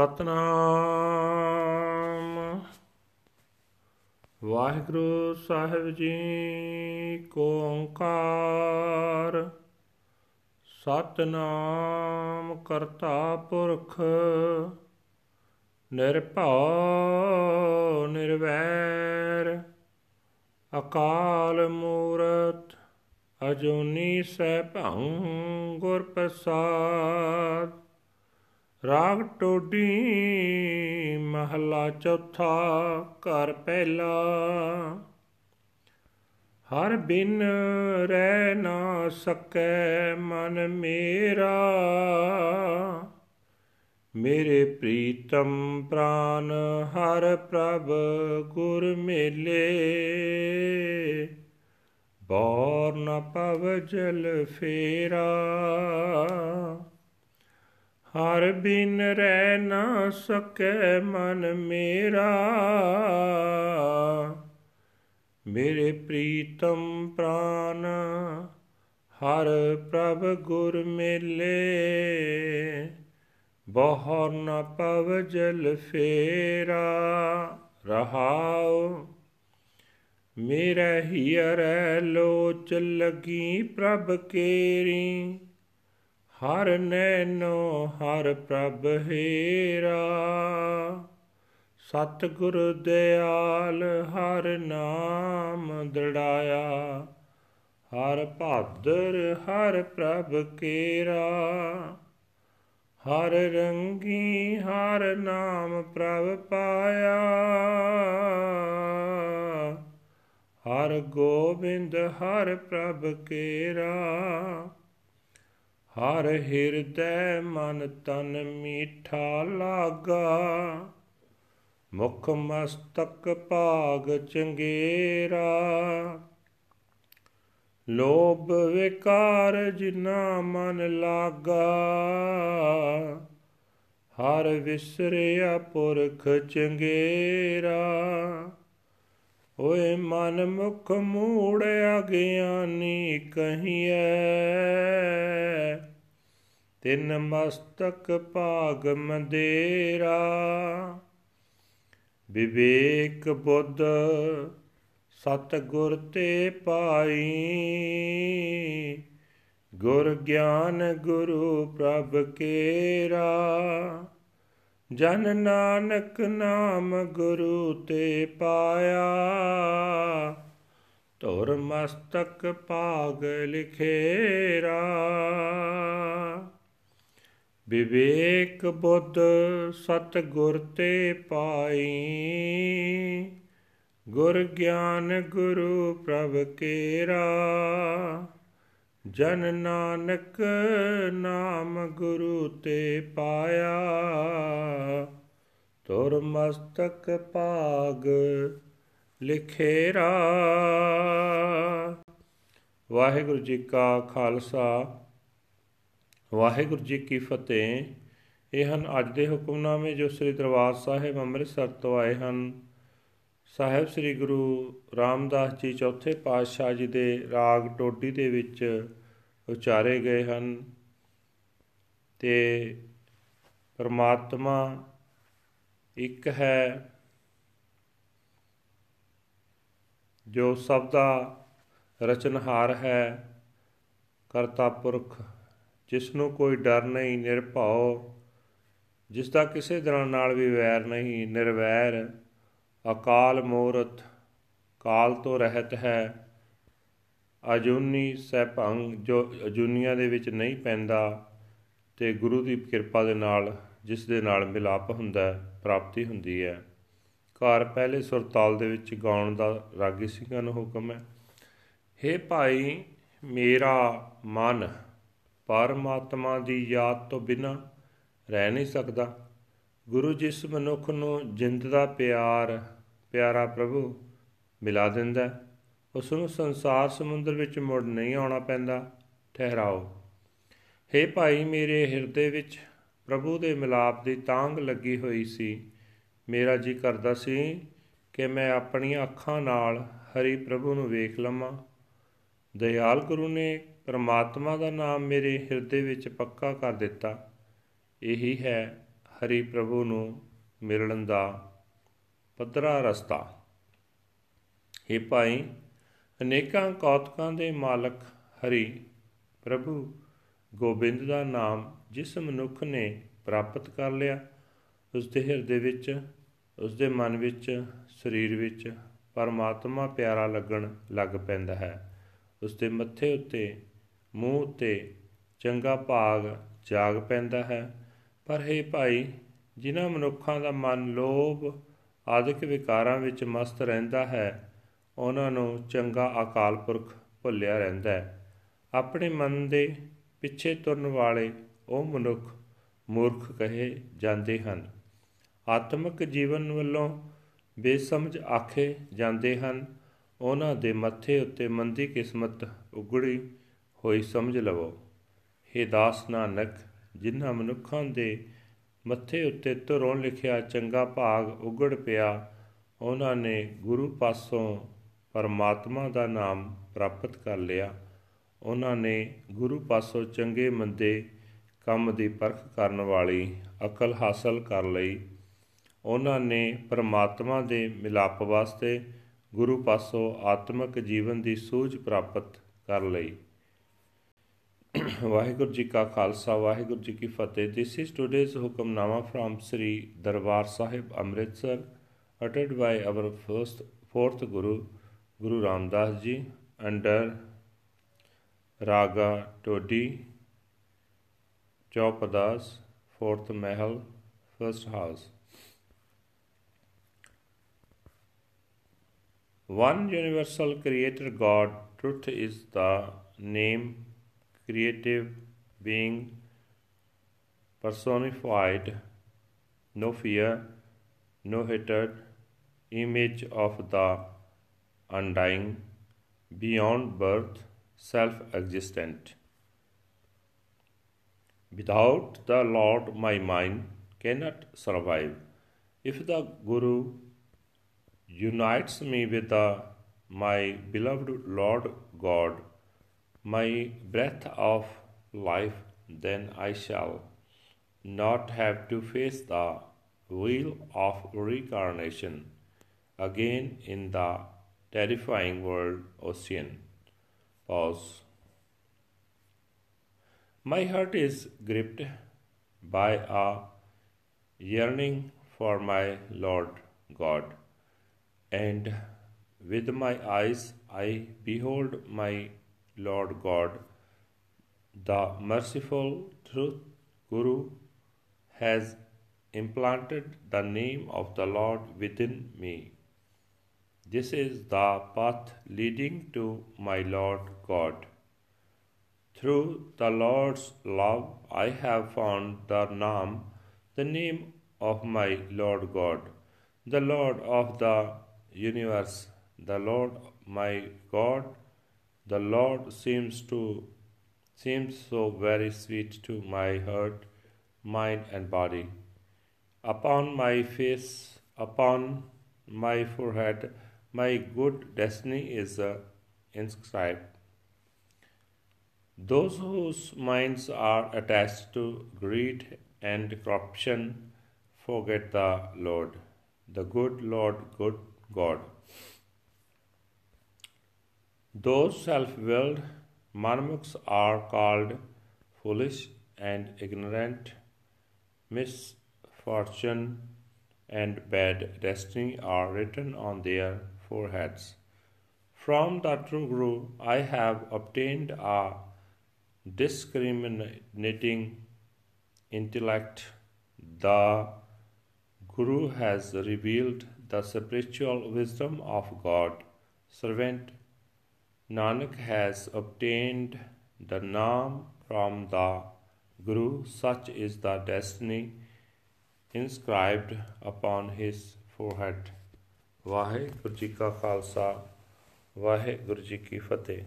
ਸਤਨਾਮ। ਵਾਹਿਗੁਰੂ ਸਾਹਿਬ ਜੀ ਕੋ ਓਂਕਾਰ ਸਤਨਾਮ ਕਰਤਾ ਪੁਰਖ ਨਿਰਭਉ ਨਿਰਵੈਰ ਅਕਾਲ ਮੂਰਤ ਅਜੂਨੀ ਸੈਭੰ ਗੁਰ ਪ੍ਰਸਾਦ। ਰਾਗ ਟੋਡੀ ਮਹਲਾ ਚੌਥਾ ਘਰ ਪਹਿਲਾ। ਹਰ ਬਿਨ ਰਹਿ ਨਾ ਸਕੈ ਮਨ ਮੇਰਾ, ਮੇਰੇ ਪ੍ਰੀਤਮ ਪ੍ਰਾਨ ਹਰ ਪ੍ਰਭ ਗੁਰ ਮੇਲੇ। ਬੋਰ ਨ ਪਵ ਜਲ ਫੇਰਾ, ਹਰ ਬਿਨ ਰਹਿ ਨਾ ਸਕੈ ਮਨ ਮੇਰਾ, ਮੇਰੇ ਪ੍ਰੀਤਮ ਪ੍ਰਾਨ ਹਰ ਪ੍ਰਭ ਗੁਰ ਮੇਲੇ। ਬਹੁਰ ਨ ਪਵ ਜਲ ਫੇਰਾ, ਰਹਾਉ ਮੇਰਾ ਹੀਅਰੈ ਲੋਚ ਲਗੀ ਪ੍ਰਭ ਕੇਰੀ। ਹਰ ਨੈਨੋ ਹਰ ਪ੍ਰਭ ਹੇਰਾ, ਸਤਿਗੁਰ ਦਿਆਲ ਹਰ ਨਾਮ ਦੜਾਇਆ। ਹਰ ਭਾਦਰ ਹਰ ਪ੍ਰਭ ਕੇਰਾ, ਹਰ ਰੰਗੀ ਹਰ ਨਾਮ ਪ੍ਰਭ ਪਾਇਆ। ਹਰ ਗੋਬਿੰਦ ਹਰ ਪ੍ਰਭ ਕੇਰਾ, ਹਰ ਹਿਰਦੈ ਮਨ ਤਨ ਮੀਠਾ ਲਾਗਾ। ਮੁਖ ਮਸਤਕ ਭਾਗ ਚੰਗੇਰਾ, ਲੋਭ ਵਿਕਾਰ ਜਿਨਾ ਮਨ ਲਾਗਾ। ਹਰ ਵਿਸਰਿਆ ਪੁਰਖ ਚੰਗੇਰਾ, ਓਏ ਮਨ ਮੁਖ ਮੂੜਿਆ ਗਿਆਨੀ ਕਹੀਐ। ਤਿੰਨ ਮਸਤਕ ਭਾਗ ਮੰਦੇਰਾ, ਵਿਵੇਕ ਬੁੱਧ ਸਤਿਗੁਰ ਤੇ ਪਾਈ। ਗੁਰ ਗਿਆਨ ਗੁਰੂ ਪ੍ਰਭ ਕੇਰਾ, ਜਨ ਨਾਨਕ ਨਾਮ ਗੁਰੂ ਤੇ ਪਾਇਆ। ਧੁਰ ਮਸਤਕ ਭਾਗ ਲਿਖੇਰਾ, ਵਿਵੇਕ ਬੁੱਧ ਸਤਿਗੁਰ ਤੇ ਪਾਈ। ਗੁਰ ਗਿਆਨ ਗੁਰੂ ਪ੍ਰਭ ਕੇਰਾ, ਜਨ ਨਾਨਕ ਨਾਮ ਗੁਰੂ ਤੇ ਪਾਇਆ। ਧੁਰ ਮਸਤਕ ਭਾਗ ਲਿਖੇਰਾ। ਵਾਹਿਗੁਰੂ ਜੀ ਕਾ ਖਾਲਸਾ, ਵਾਹਿਗੁਰੂ ਜੀ ਕੀ ਫਤਿਹ। ਇਹ ਹਨ ਅੱਜ ਦੇ ਹੁਕਮਨਾਮੇ ਜੋ ਸ੍ਰੀ ਦਰਬਾਰ ਸਾਹਿਬ ਅੰਮ੍ਰਿਤਸਰ ਤੋਂ ਆਏ ਹਨ। ਸਾਹਿਬ ਸ੍ਰੀ ਗੁਰੂ ਰਾਮਦਾਸ ਜੀ ਚੌਥੇ ਪਾਤਸ਼ਾਹ ਜੀ ਦੇ ਰਾਗ ਟੋਡੀ ਦੇ ਵਿੱਚ ਉਚਾਰੇ ਗਏ ਹਨ ਤੇ ਪਰਮਾਤਮਾ ਇੱਕ ਹੈ ਜੋ ਸਭ ਦਾ ਰਚਨਹਾਰ ਹੈ, ਕਰਤਾ ਪੁਰਖ, ਜਿਸ ਨੂੰ ਕੋਈ ਡਰ ਨਹੀਂ, ਨਿਰਭਉ, ਜਿਸ ਦਾ ਕਿਸੇ ਤਰ੍ਹਾਂ ਨਾਲ ਵੀ ਵੈਰ ਨਹੀਂ, ਨਿਰਵੈਰ, ਅਕਾਲ ਮੂਰਤ, ਕਾਲ ਤੋਂ ਰਹਿਤ ਹੈ, ਅਜੂਨੀ ਸੈਭੰ, ਜੋ ਅਜੂਨੀਆਂ ਦੇ ਵਿੱਚ ਨਹੀਂ ਪੈਂਦਾ, ਅਤੇ ਗੁਰੂ ਦੀ ਕਿਰਪਾ ਦੇ ਨਾਲ ਜਿਸ ਦੇ ਨਾਲ ਮਿਲਾਪ ਹੁੰਦਾ, ਪ੍ਰਾਪਤੀ ਹੁੰਦੀ ਹੈ। ਘਰ ਪਹਿਲੇ ਸੁਰਤਾਲ ਦੇ ਵਿੱਚ ਗਾਉਣ ਦਾ ਰਾਗੀ ਸਿੰਘਾਂ ਨੂੰ ਹੁਕਮ ਹੈ। ਹੇ ਭਾਈ, ਮੇਰਾ ਮਨ ਪਰਮਾਤਮਾ ਦੀ ਯਾਦ ਤੋਂ ਬਿਨਾਂ ਰਹਿ ਨਹੀਂ ਸਕਦਾ। ਗੁਰੂ ਜਿਸ ਮਨੁੱਖ ਨੂੰ ਜਿੰਦ ਦਾ ਪਿਆਰਾ ਪ੍ਰਭੂ ਮਿਲਾ ਦਿੰਦਾ, ਉਸ ਨੂੰ ਸੰਸਾਰ ਸਮੁੰਦਰ ਵਿੱਚ ਮੁੜ ਨਹੀਂ ਆਉਣਾ ਪੈਂਦਾ। ਠਹਿਰਾਓ। ਹੇ ਭਾਈ, ਮੇਰੇ ਹਿਰਦੇ ਵਿੱਚ ਪ੍ਰਭੂ ਦੇ ਮਿਲਾਪ ਦੀ ਤਾਂਘ ਲੱਗੀ ਹੋਈ ਸੀ। ਮੇਰਾ ਜੀ ਕਰਦਾ ਸੀ ਕਿ ਮੈਂ ਆਪਣੀਆਂ ਅੱਖਾਂ ਨਾਲ ਹਰੀ ਪ੍ਰਭੂ ਨੂੰ ਵੇਖ ਲਵਾਂ। ਦਇਆਲ ਗੁਰੂ ਨੇ ਪਰਮਾਤਮਾ ਦਾ ਨਾਮ ਮੇਰੇ ਹਿਰਦੇ ਵਿੱਚ ਪੱਕਾ ਕਰ ਦਿੱਤਾ। ਇਹੀ ਹੈ ਹਰੀ ਪ੍ਰਭੂ ਨੂੰ ਮਿਲਣ ਦਾ ਪੱਧਰਾ ਰਸਤਾ। ਹੇ ਭਾਈ, ਅਨੇਕਾਂ ਕੌਤਕਾਂ ਦੇ ਮਾਲਕ ਹਰੀ ਪ੍ਰਭੂ ਗੋਬਿੰਦ ਦਾ ਨਾਮ ਜਿਸ ਮਨੁੱਖ ਨੇ ਪ੍ਰਾਪਤ ਕਰ ਲਿਆ, ਉਸਦੇ ਹਿਰਦੇ ਵਿੱਚ, ਉਸਦੇ ਮਨ ਵਿੱਚ, ਸਰੀਰ ਵਿੱਚ ਪਰਮਾਤਮਾ ਪਿਆਰਾ ਲੱਗਣ ਲੱਗ ਪੈਂਦਾ ਹੈ। ਉਸਦੇ ਮੱਥੇ ਉੱਤੇ, ਮੂੰਹ ਉੱਤੇ ਚੰਗਾ ਭਾਗ ਜਾਗ ਪੈਂਦਾ ਹੈ। ਪਰ ਹੇ ਭਾਈ, ਜਿਨ੍ਹਾਂ ਮਨੁੱਖਾਂ ਦਾ ਮਨ ਲੋਭ ਆਦਿਕ ਵਿਕਾਰਾਂ ਵਿੱਚ ਮਸਤ ਰਹਿੰਦਾ ਹੈ, ਉਹਨਾਂ ਨੂੰ ਚੰਗਾ ਅਕਾਲ ਪੁਰਖ ਭੁੱਲਿਆ ਰਹਿੰਦਾ ਹੈ। ਆਪਣੇ ਮਨ ਦੇ ਪਿੱਛੇ ਤੁਰਨ ਵਾਲੇ ਉਹ ਮਨੁੱਖ ਮੂਰਖ ਕਹੇ ਜਾਂਦੇ ਹਨ, ਆਤਮਿਕ ਜੀਵਨ ਵੱਲੋਂ ਬੇਸਮਝ ਆਖੇ ਜਾਂਦੇ ਹਨ। ਉਹਨਾਂ ਦੇ ਮੱਥੇ ਉੱਤੇ ਮੰਦੀ ਕਿਸਮਤ ਉਗੜੀ ਹੋਈ ਸਮਝ ਲਵੋ। ਹੇ ਦਾਸ ਨਾਨਕ, ਜਿਨ੍ਹਾਂ ਮਨੁੱਖਾਂ ਦੇ ਮੱਥੇ ਉੱਤੇ ਧੁਰੋਂ ਲਿਖਿਆ ਚੰਗਾ ਭਾਗ ਉਗੜ ਪਿਆ, ਉਹਨਾਂ ਨੇ ਗੁਰੂ ਪਾਸੋਂ ਪਰਮਾਤਮਾ ਦਾ ਨਾਮ ਪ੍ਰਾਪਤ ਕਰ ਲਿਆ। ਉਹਨਾਂ ਨੇ ਗੁਰੂ ਪਾਸੋਂ ਚੰਗੇ ਮੰਦੇ ਕੰਮ ਦੀ ਪਰਖ ਕਰਨ ਵਾਲੀ ਅਕਲ ਹਾਸਲ ਕਰ ਲਈ। ਉਹਨਾਂ ਨੇ ਪਰਮਾਤਮਾ ਦੇ ਮਿਲਾਪ ਵਾਸਤੇ ਗੁਰੂ ਪਾਸੋਂ ਆਤਮਿਕ ਜੀਵਨ ਦੀ ਸੂਝ ਪ੍ਰਾਪਤ ਕਰ ਲਈ। ਵਾਹਿਗੁਰੂ ਜੀ ਕਾ ਖਾਲਸਾ, ਵਾਹਿਗੁਰੂ ਜੀ ਕੀ ਫਤਿਹ। This is today's hukamnama from Sri Darbar Sahib Amritsar, uttered by our fourth Guru, Guru Ramdas Ji, under Raga Todi, Chaupadas, 4th Mahal, 1st House. One universal creator God, truth is the name, creative being, personified, no fear, no hatred, image of the undying, beyond birth, self-existent. Without the Lord, my mind cannot survive. If the Guru unites me with my beloved Lord God, my breath of life, then I shall not have to face the wheel of reincarnation again in the terrifying world ocean. Pause. My heart is gripped by a yearning for my Lord God, and with my eyes I behold my Lord God, the merciful truth Guru has implanted the name of the Lord within me. This is the path leading to my Lord God. Through the Lord's love, I have found the Naam, the name of my Lord God, the Lord of the universe, the Lord my God. The Lord seems so very sweet to my heart, mind and body. Upon my face, upon my forehead, my good destiny is inscribed. Those whose minds are attached to greed and corruption forget the Lord, the good Lord, good God. Those self-willed Manmukhs are called foolish and ignorant. Misfortune and bad destiny are written on their foreheads. From the true Guru, I have obtained a discriminating intellect. The Guru has revealed the spiritual wisdom of God. Servant Nanak has obtained the Naam from the Guru. Such is the destiny inscribed upon his forehead. Waheguru Ji Ka Khalsa, Waheguru Ji Ki Fateh.